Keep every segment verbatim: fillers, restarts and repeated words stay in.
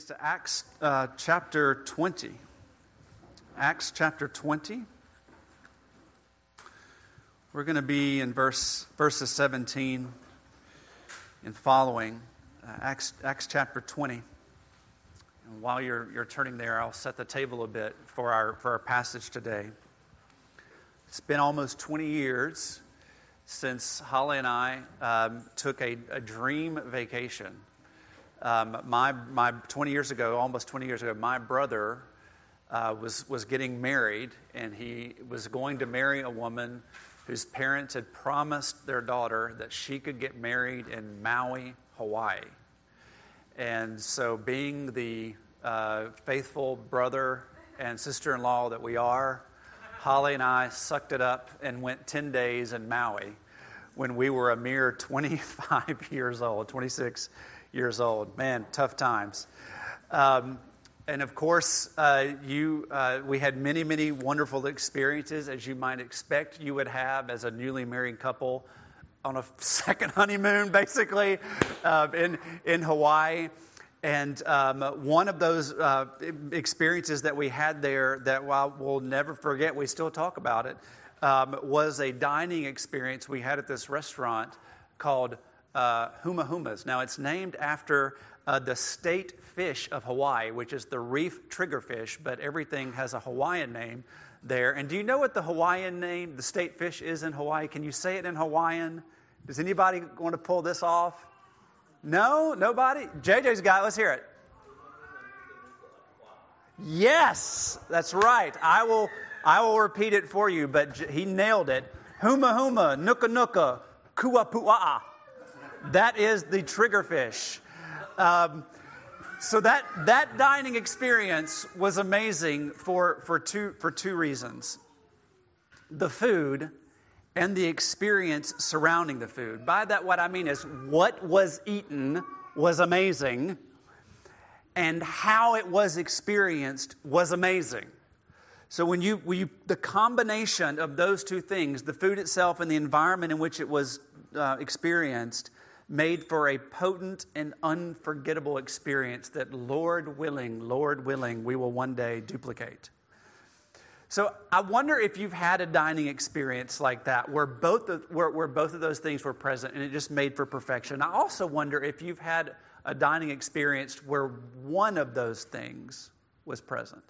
Brees to Acts uh, chapter twenty. Acts chapter twenty. We're going to be in verse verses seventeen and following. Uh, Acts Acts chapter twenty. And while you're you're turning there, I'll set the table a bit for our for our passage today. It's been almost twenty years since Holly and I um, took a, a dream vacation. Um, my my twenty years ago, almost twenty years ago, my brother uh, was was getting married, and he was going to marry a woman whose parents had promised their daughter that she could get married in Maui, Hawaii. And so, being the uh, faithful brother and sister-in-law that we are, Holly and I sucked it up and went ten days in Maui when we were a mere twenty-five years old, twenty-six. Years old. Man, tough times. Um, and of course, uh, you uh, we had many, many wonderful experiences, as you might expect you would have as a newly married couple on a second honeymoon, basically, uh, in, in Hawaii. And um, one of those uh, experiences that we had there that while we'll never forget, we still talk about it, um, was a dining experience we had at this restaurant called Uh, Humuhumas. Now, it's named after uh, the state fish of Hawaii, which is the reef triggerfish, but everything has a Hawaiian name there. And do you know what the Hawaiian name, the state fish, is in Hawaii? Can you say it in Hawaiian? Does anybody want to pull this off? No? Nobody? J J's got it. Let's hear it. Yes! That's right. I will, I will repeat it for you, but j- he nailed it. Humuhumanukunukuapua'a. That is the triggerfish. Um, so that that dining experience was amazing for for two for two reasons: the food and the experience surrounding the food. By that, what I mean is what was eaten was amazing, and how it was experienced was amazing. So when you when you the combination of those two things, the food itself and the environment in which it was uh, experienced, made for a potent and unforgettable experience that, Lord willing, Lord willing, we will one day duplicate. So I wonder if you've had a dining experience like that where both of, where, where both of those things were present and it just made for perfection. I also wonder if you've had a dining experience where one of those things was present.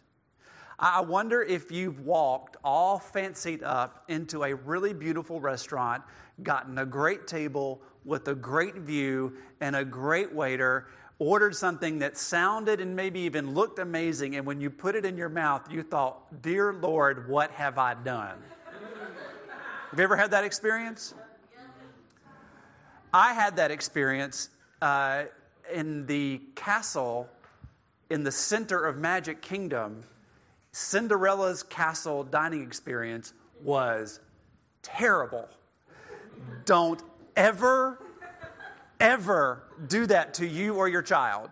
I wonder if you've walked all fancied up into a really beautiful restaurant, gotten a great table with a great view and a great waiter, ordered something that sounded and maybe even looked amazing, and when you put it in your mouth, you thought, "Dear Lord, what have I done?" Have you ever had that experience? I had that experience uh, in the castle in the center of Magic Kingdom. Cinderella's castle dining experience was terrible. Don't ever, ever do that to you or your child.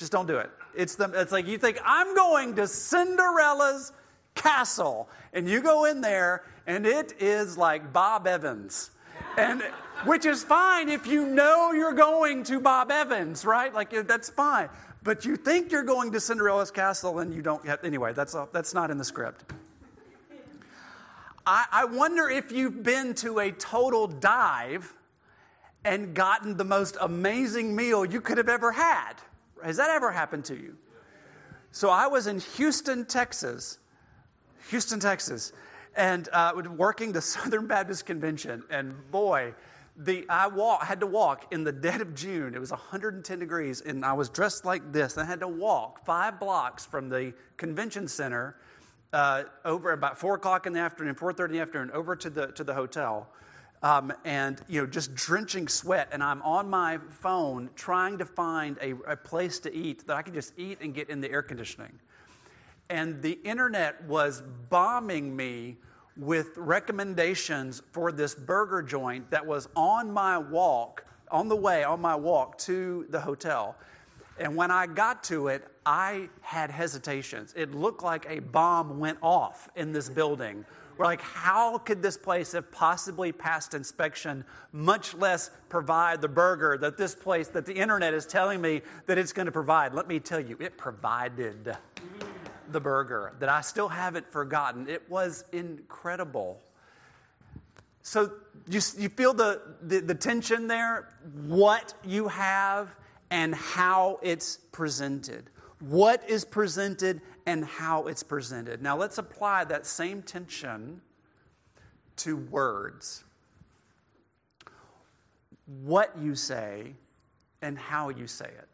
Just don't do it. It's the, it's like you think, I'm going to Cinderella's castle. And you go in there, and it is like Bob Evans. And which is fine if you know you're going to Bob Evans, right? Like, that's fine. But you think you're going to Cinderella's castle and you don't have... Anyway, that's all, that's not in the script. I, I wonder if you've been to a total dive and gotten the most amazing meal you could have ever had. Has that ever happened to you? So I was in Houston, Texas. Houston, Texas. And uh, working the Southern Baptist Convention. And boy... The, I walk, had to walk in the dead of June. It was one hundred ten degrees, and I was dressed like this. I had to walk five blocks from the convention center uh, over about four o'clock in the afternoon, four thirty in the afternoon, over to the to the hotel, um, and you know, just drenching sweat. And I'm on my phone trying to find a, a place to eat that I could just eat and get in the air conditioning. And the internet was bombing me with recommendations for this burger joint that was on my walk, on the way, on my walk to the hotel. And when I got to it, I had hesitations. It looked like a bomb went off in this building. We're like, how could this place have possibly passed inspection, much less provide the burger that this place, that the internet is telling me that it's going to provide? Let me tell you, it provided the burger that I still haven't forgotten. It was incredible. So you, you feel the, the, the tension there, what you have and how it's presented. What is presented and how it's presented. Now let's apply that same tension to words. What you say and how you say it.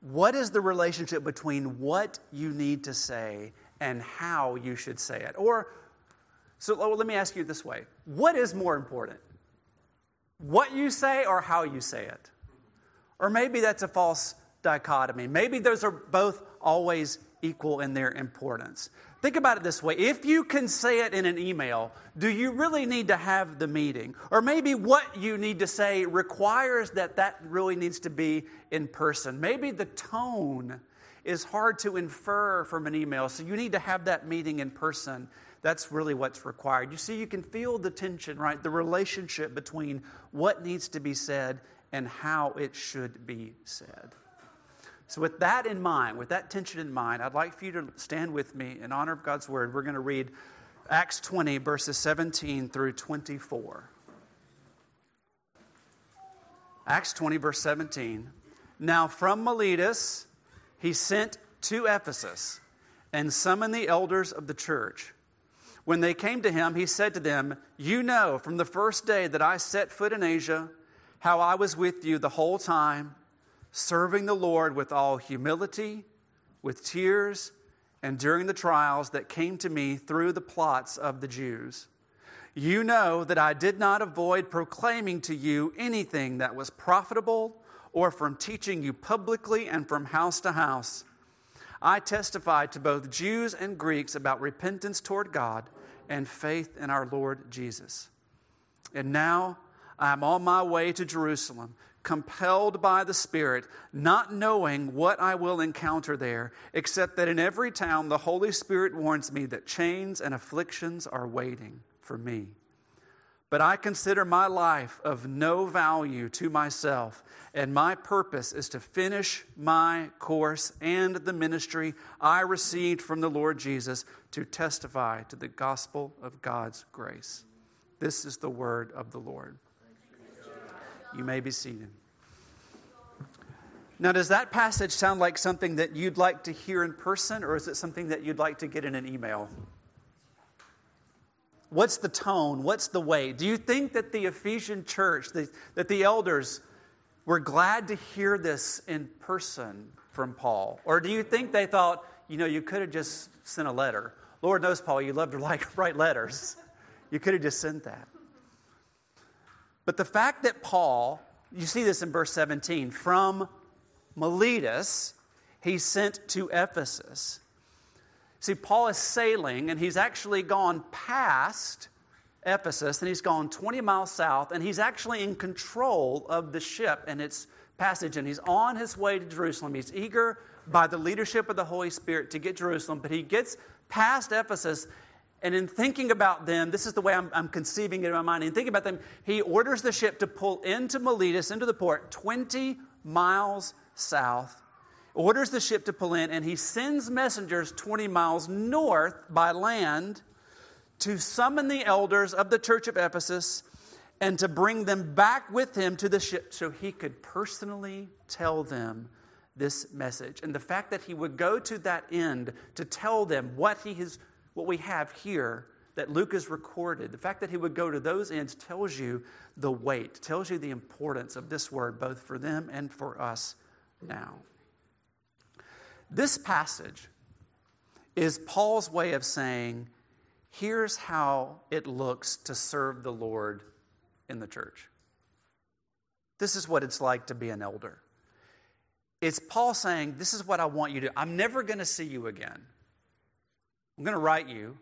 What is the relationship between what you need to say and how you should say it? Or, so let me ask you this way. What is more important? What you say or how you say it? Or maybe that's a false dichotomy. Maybe those are both always equal in their importance. Think about it this way. If you can say it in an email, do you really need to have the meeting? Or maybe what you need to say requires that that really needs to be in person. Maybe the tone is hard to infer from an email, so you need to have that meeting in person. That's really what's required. You see, you can feel the tension, right? The relationship between what needs to be said and how it should be said. So with that in mind, with that tension in mind, I'd like for you to stand with me in honor of God's word. We're going to read Acts twenty, verses seventeen through twenty-four. Acts twenty, verse seventeen. Now from Miletus, he sent to Ephesus and summoned the elders of the church. When they came to him, he said to them, "You know from the first day that I set foot in Asia, how I was with you the whole time, serving the Lord with all humility, with tears, and during the trials that came to me through the plots of the Jews. You know that I did not avoid proclaiming to you anything that was profitable or from teaching you publicly and from house to house. I testified to both Jews and Greeks about repentance toward God and faith in our Lord Jesus. And now I am on my way to Jerusalem, compelled by the Spirit, not knowing what I will encounter there, except that in every town the Holy Spirit warns me that chains and afflictions are waiting for me. But I consider my life of no value to myself, and my purpose is to finish my course and the ministry I received from the Lord Jesus to testify to the gospel of God's grace." This is the word of the Lord. You may be seated. Now, does that passage sound like something that you'd like to hear in person, or is it something that you'd like to get in an email? What's the tone? What's the way? Do you think that the Ephesian church, the, that the elders were glad to hear this in person from Paul? Or do you think they thought, you know, you could have just sent a letter? Lord knows, Paul, you love to like write letters. You could have just sent that. But the fact that Paul, you see this in verse seventeen, from Miletus, he sent to Ephesus. See, Paul is sailing, and he's actually gone past Ephesus, and he's gone twenty miles south, and he's actually in control of the ship and its passage, and he's on his way to Jerusalem. He's eager by the leadership of the Holy Spirit to get Jerusalem, but he gets past Ephesus. And in thinking about them, this is the way I'm, I'm conceiving it in my mind. In thinking about them, he orders the ship to pull into Miletus, into the port, twenty miles south. Orders the ship to pull in, and he sends messengers twenty miles north by land to summon the elders of the church of Ephesus and to bring them back with him to the ship so he could personally tell them this message. And the fact that he would go to that end to tell them what he has What we have here that Luke has recorded, the fact that he would go to those ends tells you the weight, tells you the importance of this word, both for them and for us now. This passage is Paul's way of saying, here's how it looks to serve the Lord in the church. This is what it's like to be an elder. It's Paul saying, this is what I want you to do. I'm never going to see you again. I'm going to write you,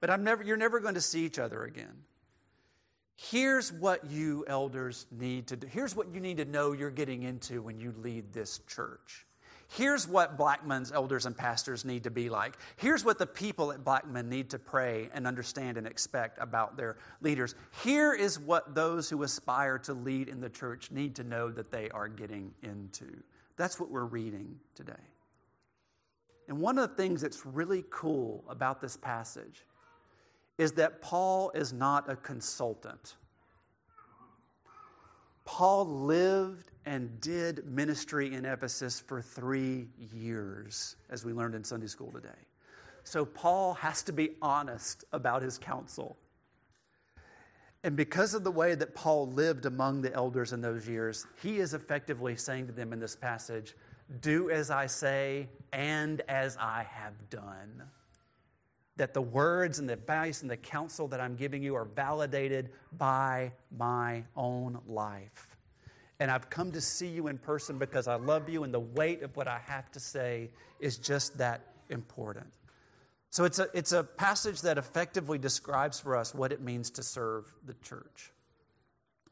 but I'm never, you're never going to see each other again. Here's what you elders need to do. Here's what you need to know you're getting into when you lead this church. Here's what Blackman's elders and pastors need to be like. Here's what the people at Blackman need to pray and understand and expect about their leaders. Here is what those who aspire to lead in the church need to know that they are getting into. That's what we're reading today. And one of the things that's really cool about this passage is that Paul is not a consultant. Paul lived and did ministry in Ephesus for three years, as we learned in Sunday school today. So Paul has to be honest about his counsel. And because of the way that Paul lived among the elders in those years, he is effectively saying to them in this passage, do as I say and as I have done. That the words and the advice and the counsel that I'm giving you are validated by my own life. And I've come to see you in person because I love you, and the weight of what I have to say is just that important. So it's a, it's a passage that effectively describes for us what it means to serve the church.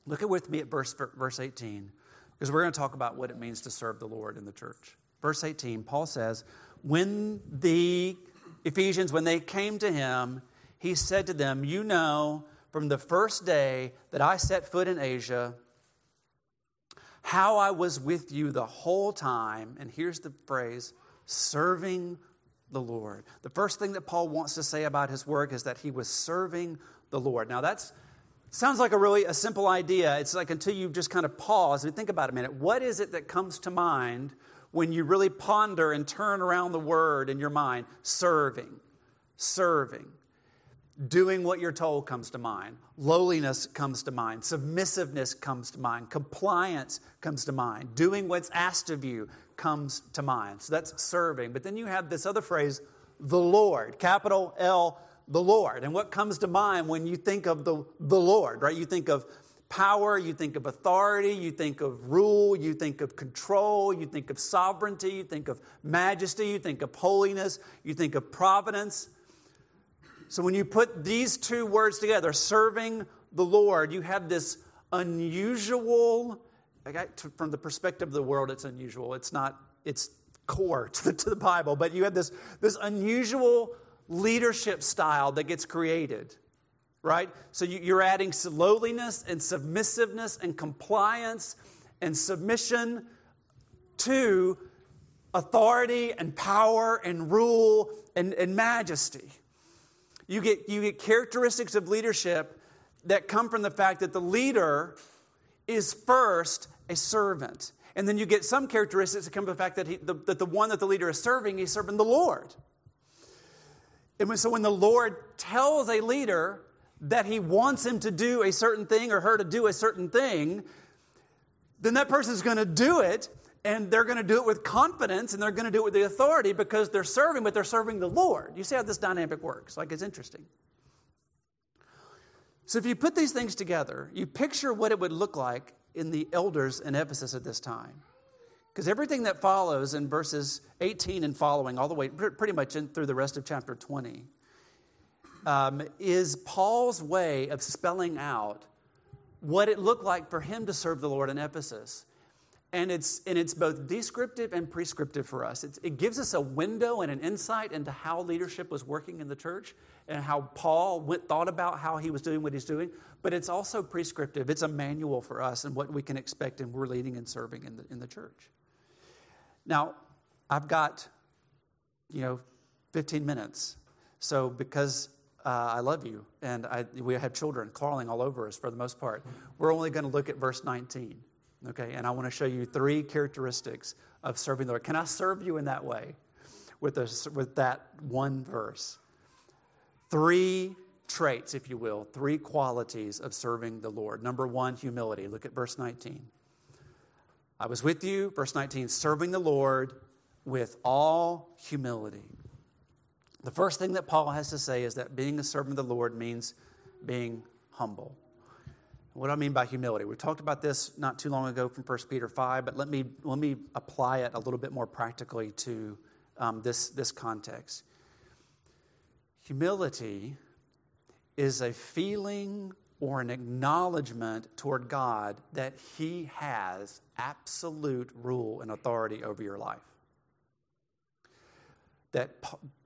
Look with me at verse, verse eighteen, because we're going to talk about what it means to serve the Lord in the church. Verse eighteen, Paul says, when the Ephesians, when they came to him, he said to them, you know, from the first day that I set foot in Asia, how I was with you the whole time, and here's the phrase, serving the Lord. The first thing that Paul wants to say about his work is that he was serving the Lord. Now that's sounds like a really a simple idea. It's like until you just kind of pause and think about it a minute. What is it that comes to mind when you really ponder and turn around the word in your mind? Serving, serving, doing what you're told comes to mind. Lowliness comes to mind. Submissiveness comes to mind. Compliance comes to mind. Doing what's asked of you comes to mind. So that's serving. But then you have this other phrase, the Lord, capital L, the Lord. And what comes to mind when you think of the, the Lord, right? You think of power, you think of authority, you think of rule, you think of control, you think of sovereignty, you think of majesty, you think of holiness, you think of providence. So when you put these two words together, serving the Lord, you have this unusual, from the perspective of the world, it's unusual. It's not, it's core to the, to the Bible, but you have this, this unusual leadership style that gets created. Right? So you're adding lowliness and submissiveness and compliance and submission to authority and power and rule and, and majesty. You get, you get characteristics of leadership that come from the fact that the leader is first a servant. And then you get some characteristics that come from the fact that, he, the, that the one that the leader is serving, he's serving the Lord. And so when the Lord tells a leader that he wants him to do a certain thing or her to do a certain thing, then that person's going to do it, and they're going to do it with confidence, and they're going to do it with the authority because they're serving, but they're serving the Lord. You see how this dynamic works? Like, it's interesting. So if you put these things together, you picture what it would look like in the elders in Ephesus at this time. Because everything that follows in verses eighteen and following, all the way pretty much in through the rest of chapter twenty, Um, is Paul's way of spelling out what it looked like for him to serve the Lord in Ephesus. And it's and it's both descriptive and prescriptive for us. It's, it gives us a window and an insight into how leadership was working in the church and how Paul went, thought about how he was doing what he's doing. But it's also prescriptive. It's a manual for us and what we can expect when we're leading and serving in the, in the church. Now, I've got, you know, fifteen minutes. So because... Uh, I love you, and I, we have children crawling all over us for the most part. We're only going to look at verse nineteen, okay? And I want to show you three characteristics of serving the Lord. Can I serve you in that way with, a, with that one verse? Three traits, if you will, three qualities of serving the Lord. Number one, humility. Look at verse nineteen. I was with you, verse nineteen, serving the Lord with all humility. The first thing that Paul has to say is that being a servant of the Lord means being humble. What do I mean by humility? We talked about this not too long ago from First Peter five, but let me let me apply it a little bit more practically to um, this, this context. Humility is a feeling or an acknowledgement toward God that he has absolute rule and authority over your life. that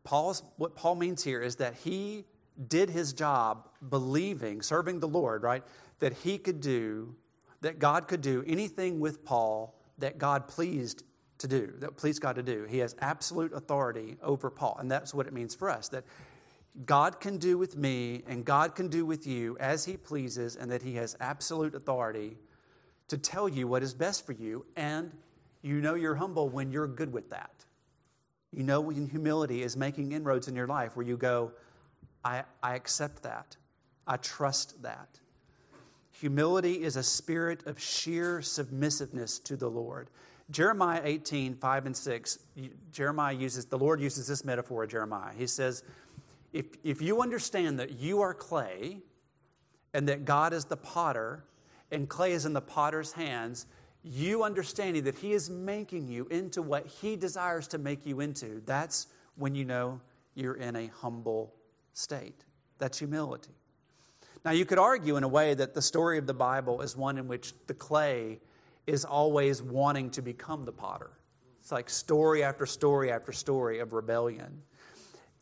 Paul's, what Paul means here is that he did his job believing, serving the Lord, right? That he could do, that God could do anything with Paul that God pleased to do, that pleased God to do. He has absolute authority over Paul. And that's what it means for us, that God can do with me and God can do with you as he pleases, and that he has absolute authority to tell you what is best for you. And you know you're humble when you're good with that. You know when humility is making inroads in your life where you go, I, I accept that. I trust that. Humility is a spirit of sheer submissiveness to the Lord. Jeremiah eighteen, five and six, Jeremiah uses, the Lord uses this metaphor of Jeremiah. He says, if, if you understand that you are clay and that God is the potter and clay is in the potter's hands, you understanding that he is making you into what he desires to make you into, that's when you know you're in a humble state. That's humility. Now, you could argue in a way that the story of the Bible is one in which the clay is always wanting to become the potter. It's like story after story after story of rebellion.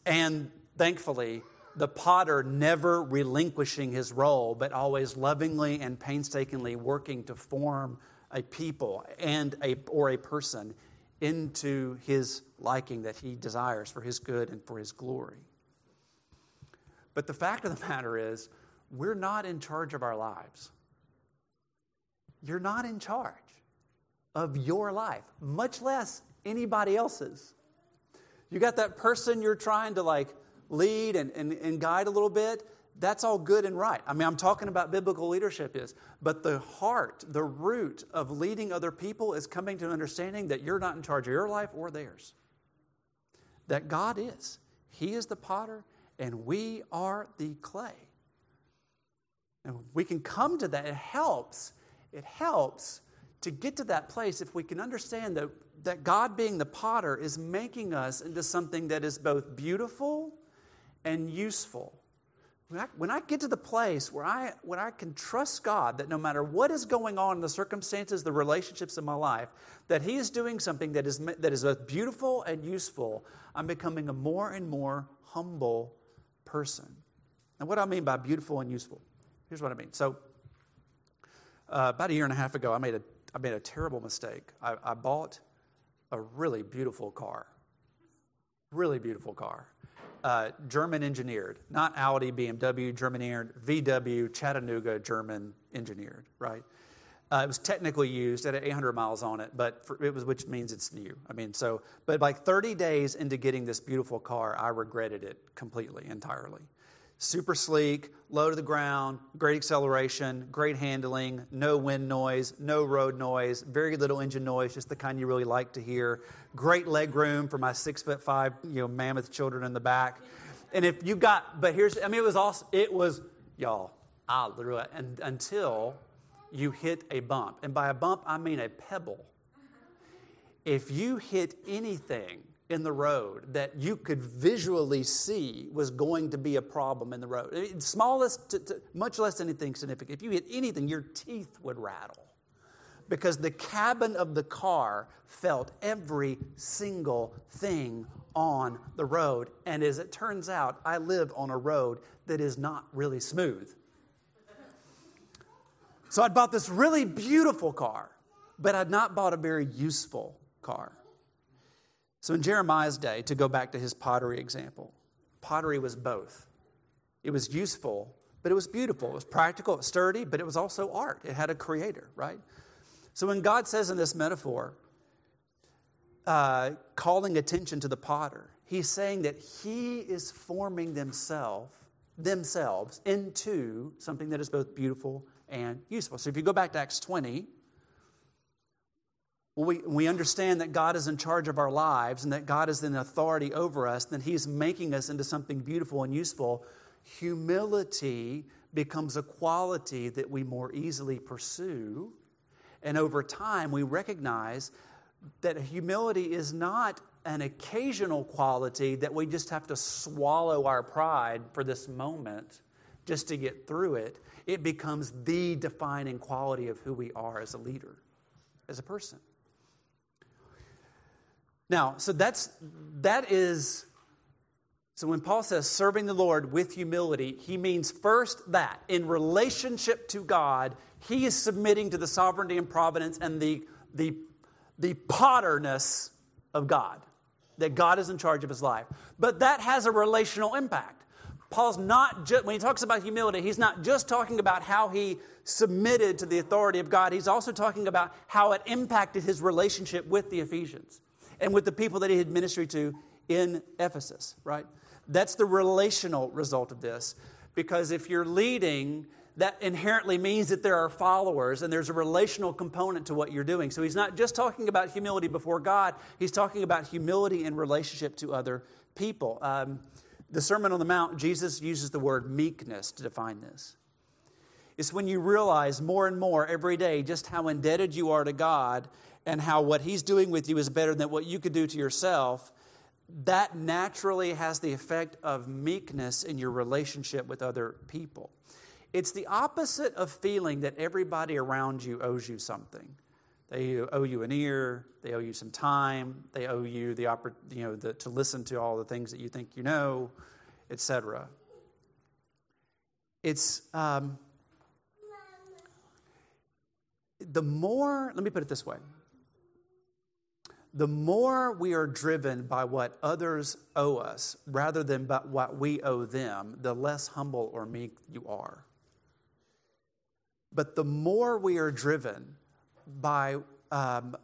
And thankfully, the potter never relinquishing his role, but always lovingly and painstakingly working to form a people and a or a person into his liking that he desires for his good and for his glory. But the fact of the matter is, we're not in charge of our lives. You're not in charge of your life, much less anybody else's. You got that person you're trying to like lead and, and, and guide a little bit. That's all good and right. I mean, I'm talking about biblical leadership is, but the heart, the root of leading other people is coming to an understanding that you're not in charge of your life or theirs. That God is. He is the potter and we are the clay. And we can come to that. It helps. It helps to get to that place if we can understand that, that God being the potter is making us into something that is both beautiful and useful. When I, when I get to the place where I, when I can trust God that no matter what is going on in the circumstances, the relationships in my life, that he is doing something that is, that is both beautiful and useful, I'm becoming a more and more humble person. And what do I mean by beautiful and useful? Here's what I mean. So uh, about a year and a half ago, I made a I made a terrible mistake. I, I bought a really beautiful car, really beautiful car, uh, German engineered, not Audi, B M W, German engineered, V W, Chattanooga, German engineered. Right? Uh, it was technically used, it had eight hundred miles on it, but for, it was which means it's new. I mean, so but like thirty days into getting this beautiful car, I regretted it completely, entirely. Super sleek, low to the ground, great acceleration, great handling, no wind noise, no road noise, very little engine noise, just the kind you really like to hear. Great leg room for my six foot five, you know, mammoth children in the back. And if you got, but here's, I mean, it was awesome. It was, y'all, I literally, and until you hit a bump. And by a bump, I mean a pebble. If you hit anything in the road that you could visually see was going to be a problem in the road. I mean, smallest, to, to, much less anything significant. If you hit anything, your teeth would rattle because the cabin of the car felt every single thing on the road. And as it turns out, I live on a road that is not really smooth. So I'd bought this really beautiful car, but I'd not bought a very useful car. So in Jeremiah's day, to go back to his pottery example, pottery was both. It was useful, but it was beautiful. It was practical, it was sturdy, but it was also art. It had a creator, right? So when God says in this metaphor, uh, calling attention to the potter, he's saying that he is forming themselves themselves into something that is both beautiful and useful. So if you go back to Acts twenty, When we, we understand that God is in charge of our lives and that God is in authority over us, then he's making us into something beautiful and useful. Humility becomes a quality that we more easily pursue. And over time, we recognize that humility is not an occasional quality that we just have to swallow our pride for this moment just to get through it. It becomes the defining quality of who we are as a leader, as a person. Now, so that's, that is, so when Paul says serving the Lord with humility, he means first that in relationship to God, he is submitting to the sovereignty and providence and the, the, the potterness of God, that God is in charge of his life. But that has a relational impact. Paul's not just, when he talks about humility, he's not just talking about how he submitted to the authority of God. He's also talking about how it impacted his relationship with the Ephesians and with the people that he had ministered to in Ephesus, right? That's the relational result of this, because if you're leading, that inherently means that there are followers and there's a relational component to what you're doing. So he's not just talking about humility before God. He's talking about humility in relationship to other people. Um, the Sermon on the Mount, Jesus uses the word meekness to define this. It's when you realize more and more every day just how indebted you are to God and how what he's doing with you is better than what you could do to yourself. That naturally has the effect of meekness in your relationship with other people. It's the opposite of feeling that everybody around you owes you something. They owe you an ear. They owe you some time. They owe you the oppor- you know, the, to listen to all the things that you think you know, et cetera. It's um, the more. Let me put it this way. The more we are driven by what others owe us rather than by what we owe them, the less humble or meek you are. But the more we are driven by, um,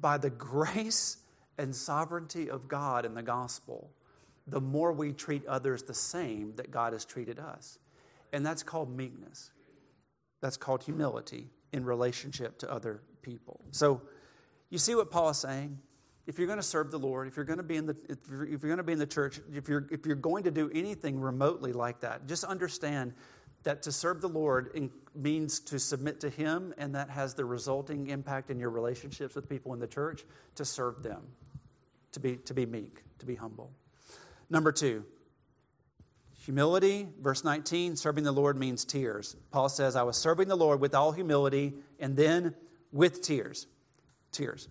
by the grace and sovereignty of God in the gospel, the more we treat others the same that God has treated us. And that's called meekness. That's called humility in relationship to other people. So, you see what Paul is saying? If you're going to serve the Lord, if you're going to be in the if you're, if you're going to be in the church, if you're if you're going to do anything remotely like that, just understand that to serve the Lord in, means to submit to him, and that has the resulting impact in your relationships with people in the church to serve them, to be to be meek, to be humble. Number two, humility, verse nineteen, serving the Lord means tears. Paul says, "I was serving the Lord with all humility and then with tears." Tears.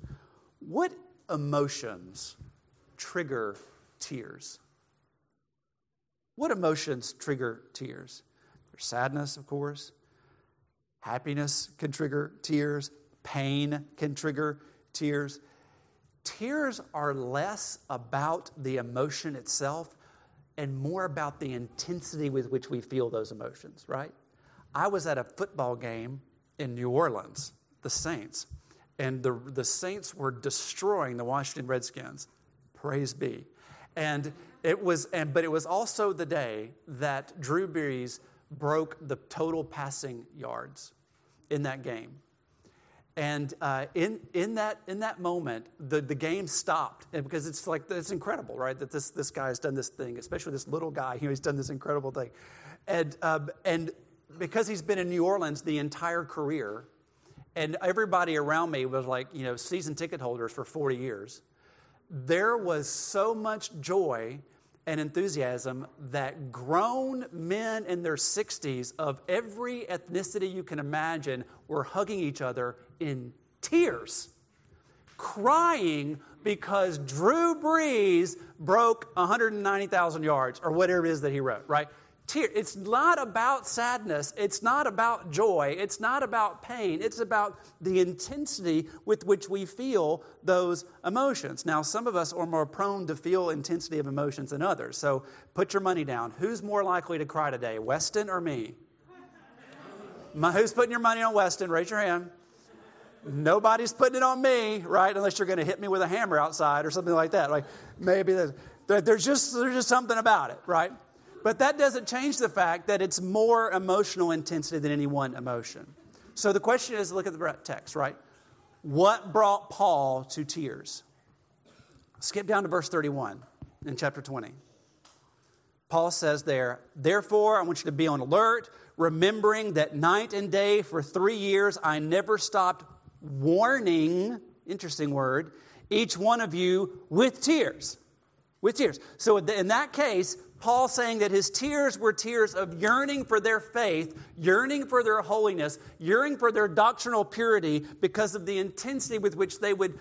What emotions trigger tears? What emotions trigger tears? There's sadness, of course. Happiness can trigger tears. Pain can trigger tears. Tears are less about the emotion itself and more about the intensity with which we feel those emotions, right? I was at a football game in New Orleans, the Saints. And the the Saints were destroying the Washington Redskins. Praise be. And it was and but it was also the day that Drew Brees broke the total passing yards in that game. And uh, in in that in that moment, the, the game stopped. And because it's like it's incredible, right? That this this guy has done this thing, especially this little guy, you know, he's done this incredible thing. And um, and because he's been in New Orleans the entire career. And everybody around me was like, you know, season ticket holders for forty years. There was so much joy and enthusiasm that grown men in their sixties of every ethnicity you can imagine were hugging each other in tears, crying because Drew Brees broke one hundred ninety thousand yards or whatever it is that he wrote, right? Tear. It's not about sadness. It's not about joy. It's not about pain. It's about the intensity with which we feel those emotions. Now, some of us are more prone to feel intensity of emotions than others. So put your money down. Who's more likely to cry today, Weston or me? My, who's putting your money on Weston? Raise your hand. Nobody's putting it on me, right? Unless you're going to hit me with a hammer outside or something like that. Like maybe there's, there's just there's just something about it, right? But that doesn't change the fact that it's more emotional intensity than any one emotion. So the question is, look at the text, right? What brought Paul to tears? Skip down to verse thirty-one in chapter twenty. Paul says there, "Therefore, I want you to be on alert, remembering that night and day for three years I never stopped warning," interesting word, "each one of you with tears." With tears. So in that case, Paul saying that his tears were tears of yearning for their faith, yearning for their holiness, yearning for their doctrinal purity because of the intensity with which they would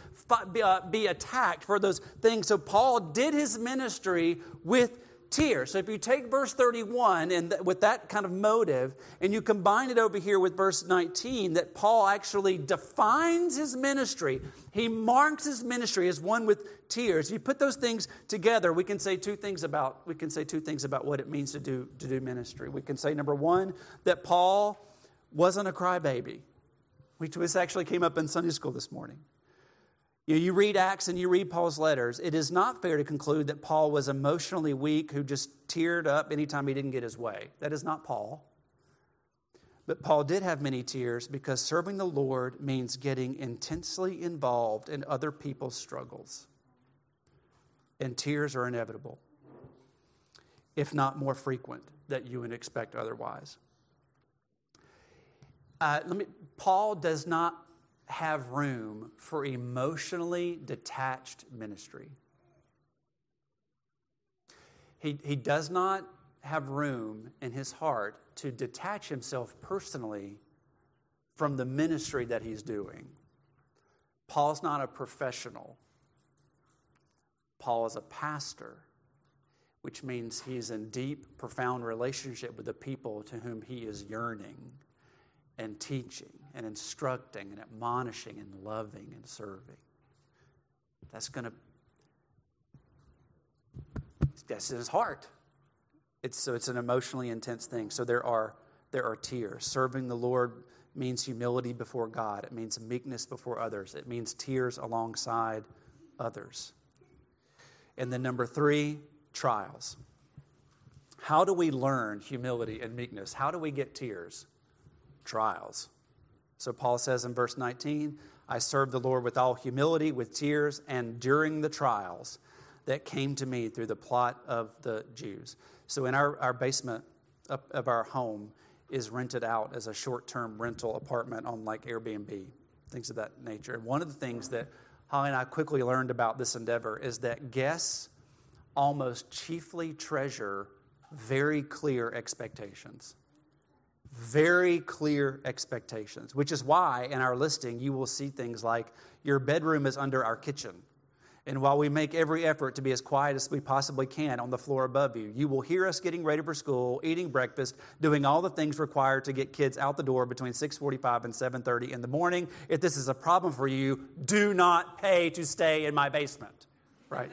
be attacked for those things. So Paul did his ministry with tears. So if you take verse thirty-one and th- with that kind of motive, and you combine it over here with verse nineteen, that Paul actually defines his ministry. He marks his ministry as one with tears. You put those things together, we can say two things about we can say two things about what it means to do to do ministry. We can say, number one, that Paul wasn't a crybaby, which this actually came up in Sunday school this morning. You know, you read Acts and you read Paul's letters. It is not fair to conclude that Paul was emotionally weak who just teared up anytime he didn't get his way. That is not Paul. But Paul did have many tears because serving the Lord means getting intensely involved in other people's struggles. And tears are inevitable, if not more frequent than you would expect otherwise. Uh, let me. Paul does not have room for emotionally detached ministry. He, he does not have room in his heart to detach himself personally from the ministry that he's doing. Paul's not a professional. Paul is a pastor, which means he's in deep, profound relationship with the people to whom he is yearning and teaching and instructing and admonishing and loving and serving. That's going to, that's in his heart. It's, so it's an emotionally intense thing. So there are, there are tears. Serving the Lord means humility before God. It means meekness before others. It means tears alongside others. And then number three, trials. How do we learn humility and meekness? How do we get tears? Trials. So Paul says in verse nineteen, I served the Lord with all humility, with tears, and during the trials that came to me through the plot of the Jews. So in our, our basement up of our home is rented out as a short-term rental apartment on like Airbnb, things of that nature. And one of the things that Holly and I quickly learned about this endeavor is that guests almost chiefly treasure very clear expectations. Very clear expectations, which is why in our listing you will see things like your bedroom is under our kitchen. And while we make every effort to be as quiet as we possibly can on the floor above you, you will hear us getting ready for school, eating breakfast, doing all the things required to get kids out the door between six forty-five and seven thirty in the morning. If this is a problem for you, do not pay to stay in my basement, right?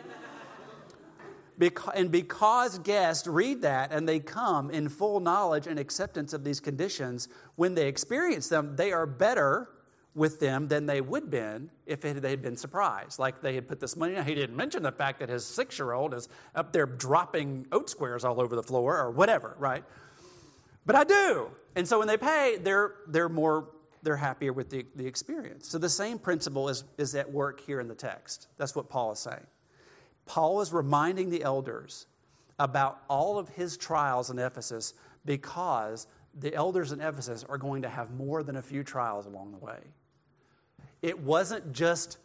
Because, and because guests read that and they come in full knowledge and acceptance of these conditions, when they experience them, they are better with them than they would have been if they had been surprised. Like they had put this money down. He didn't mention the fact that his six-year-old is up there dropping oat squares all over the floor or whatever, right? But I do. And so when they pay, they're they're more they're happier with the, the experience. So the same principle is, is at work here in the text. That's what Paul is saying. Paul is reminding the elders about all of his trials in Ephesus because the elders in Ephesus are going to have more than a few trials along the way. It wasn't just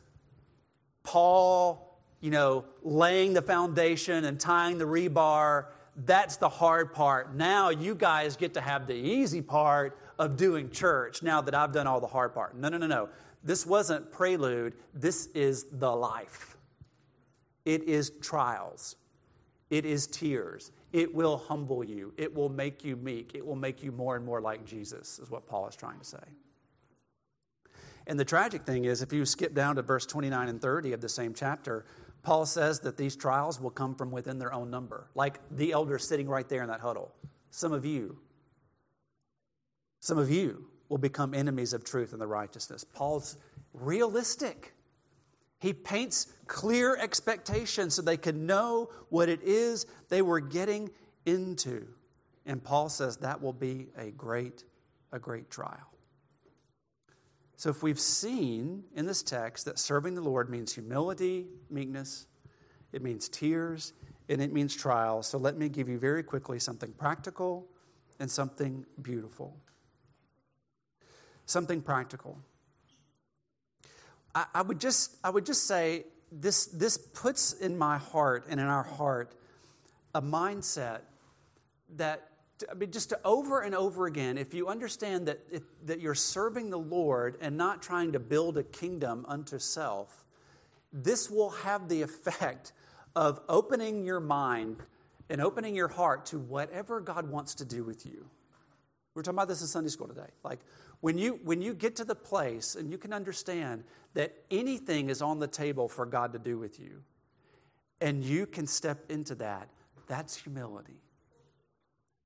Paul, you know, laying the foundation and tying the rebar. That's the hard part. Now you guys get to have the easy part of doing church now that I've done all the hard part. No, no, no, no. This wasn't prelude. This is the life. It is trials. It is tears. It will humble you. It will make you meek. It will make you more and more like Jesus, is what Paul is trying to say. And the tragic thing is, if you skip down to verse twenty-nine and thirty of the same chapter, Paul says that these trials will come from within their own number, like the elders sitting right there in that huddle. Some of you, some of you will become enemies of truth and the righteousness. Paul's realistic. He paints clear expectations so they can know what it is they were getting into. And Paul says that will be a great, a great trial. So if we've seen in this text that serving the Lord means humility, meekness, it means tears, and it means trials. So let me give you very quickly something practical and something beautiful. Something practical. I would just I would just say this this puts in my heart and in our heart a mindset that, I mean, just to over and over again, if you understand that it, that you're serving the Lord and not trying to build a kingdom unto self, this will have the effect of opening your mind and opening your heart to whatever God wants to do with you. We're talking about this in Sunday school today. Like when you when you get to the place and you can understand that anything is on the table for God to do with you, and you can step into that, that's humility.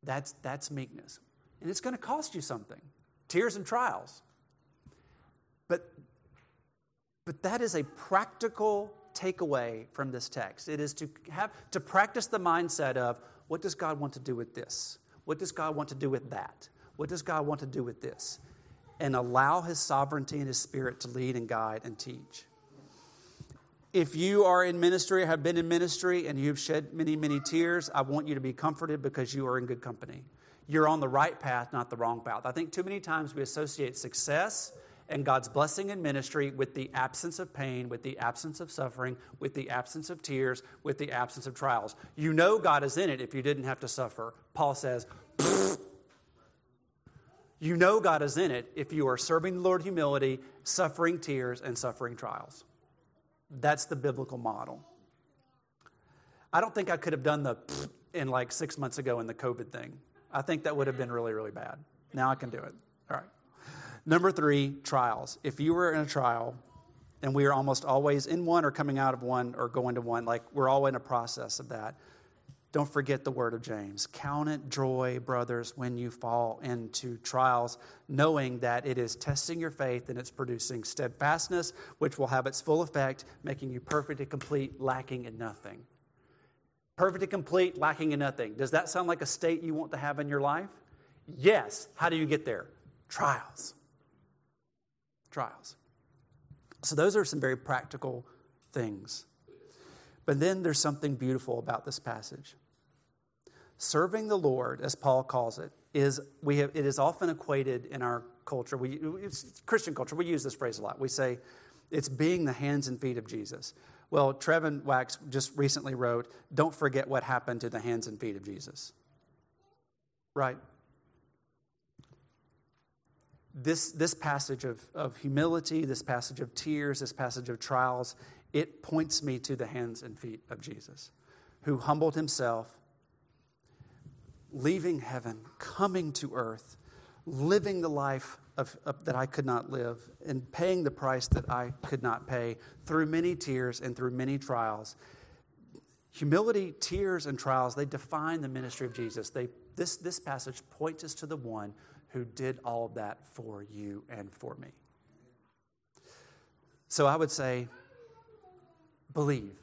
That's that's meekness. And it's going to cost you something. Tears and trials. But but that is a practical takeaway from this text. It is to have to practice the mindset of, what does God want to do with this? What does God want to do with that? What does God want to do with this? And allow His sovereignty and His Spirit to lead and guide and teach. If you are in ministry or have been in ministry and you've shed many, many tears, I want you to be comforted because you are in good company. You're on the right path, not the wrong path. I think too many times we associate success and God's blessing in ministry with the absence of pain, with the absence of suffering, with the absence of tears, with the absence of trials. You know God is in it if you didn't have to suffer. Paul says, pfft. You know God is in it if you are serving the Lord humility, suffering tears, and suffering trials. That's the biblical model. I don't think I could have done the pfft in like six months ago in the COVID thing. I think that would have been really, really bad. Now I can do it. All right. Number three, trials. If you were in a trial, and we are almost always in one or coming out of one or going to one, like we're all in a process of that, don't forget the word of James. Count it joy, brothers, when you fall into trials, knowing that it is testing your faith and it's producing steadfastness, which will have its full effect, making you perfect and complete, lacking in nothing. Perfect and complete, lacking in nothing. Does that sound like a state you want to have in your life? Yes. How do you get there? Trials. Trials. So those are some very practical things. But then there's something beautiful about this passage. Serving the Lord, as Paul calls it, is we have it is often equated in our culture. We it's Christian culture. We use this phrase a lot. We say it's being the hands and feet of Jesus. Well, Trevin Wax just recently wrote, "Don't forget what happened to the hands and feet of Jesus." Right? This this passage of, of humility, this passage of tears, this passage of trials, it points me to the hands and feet of Jesus, who humbled himself, leaving heaven, coming to earth, living the life of, of, that I could not live, and paying the price that I could not pay through many tears and through many trials. Humility, tears, and trials, they define the ministry of Jesus. They this this passage points us to the one who did all of that for you and for me. So I would say, believe.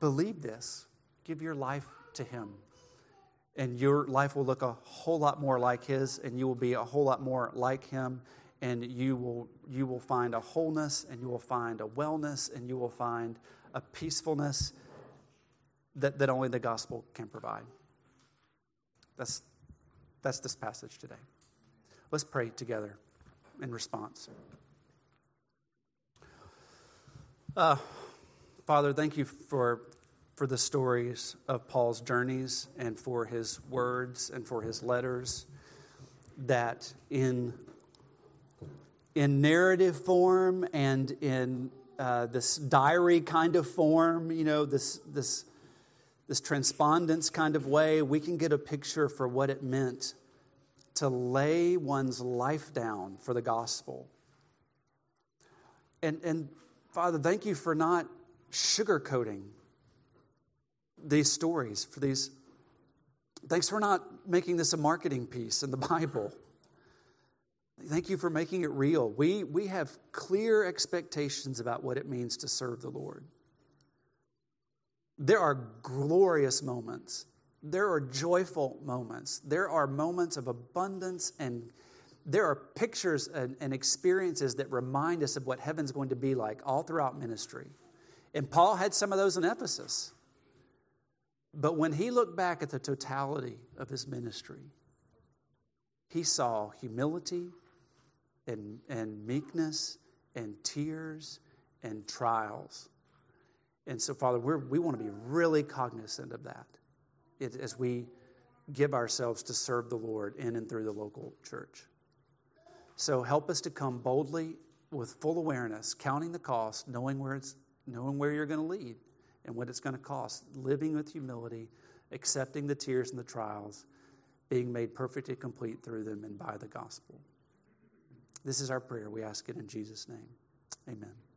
Believe this. Give your life to Him. And your life will look a whole lot more like His, and you will be a whole lot more like Him, and you will you will find a wholeness, and you will find a wellness, and you will find a peacefulness that, that only the gospel can provide. That's That's this passage today. Let's pray together in response. Uh, Father, thank you for, for the stories of Paul's journeys and for his words and for his letters that in, in narrative form and in uh, this diary kind of form, you know, this this... this transpondence kind of way, we can get a picture for what it meant to lay one's life down for the gospel. And, and Father, thank you for not sugarcoating these stories. For these, thanks for not making this a marketing piece in the Bible. Thank you for making it real. We, we have clear expectations about what it means to serve the Lord. There are glorious moments. There are joyful moments. There are moments of abundance, and there are pictures and, and experiences that remind us of what heaven's going to be like all throughout ministry. And Paul had some of those in Ephesus. But when he looked back at the totality of his ministry, he saw humility and, and meekness and tears and trials. And so, Father, we're, we want to be really cognizant of that. it, as we give ourselves to serve the Lord in and through the local church. So help us to come boldly with full awareness, counting the cost, knowing where it's, knowing where you're going to lead and what it's going to cost, living with humility, accepting the tears and the trials, being made perfectly complete through them and by the gospel. This is our prayer. We ask it in Jesus' name. Amen.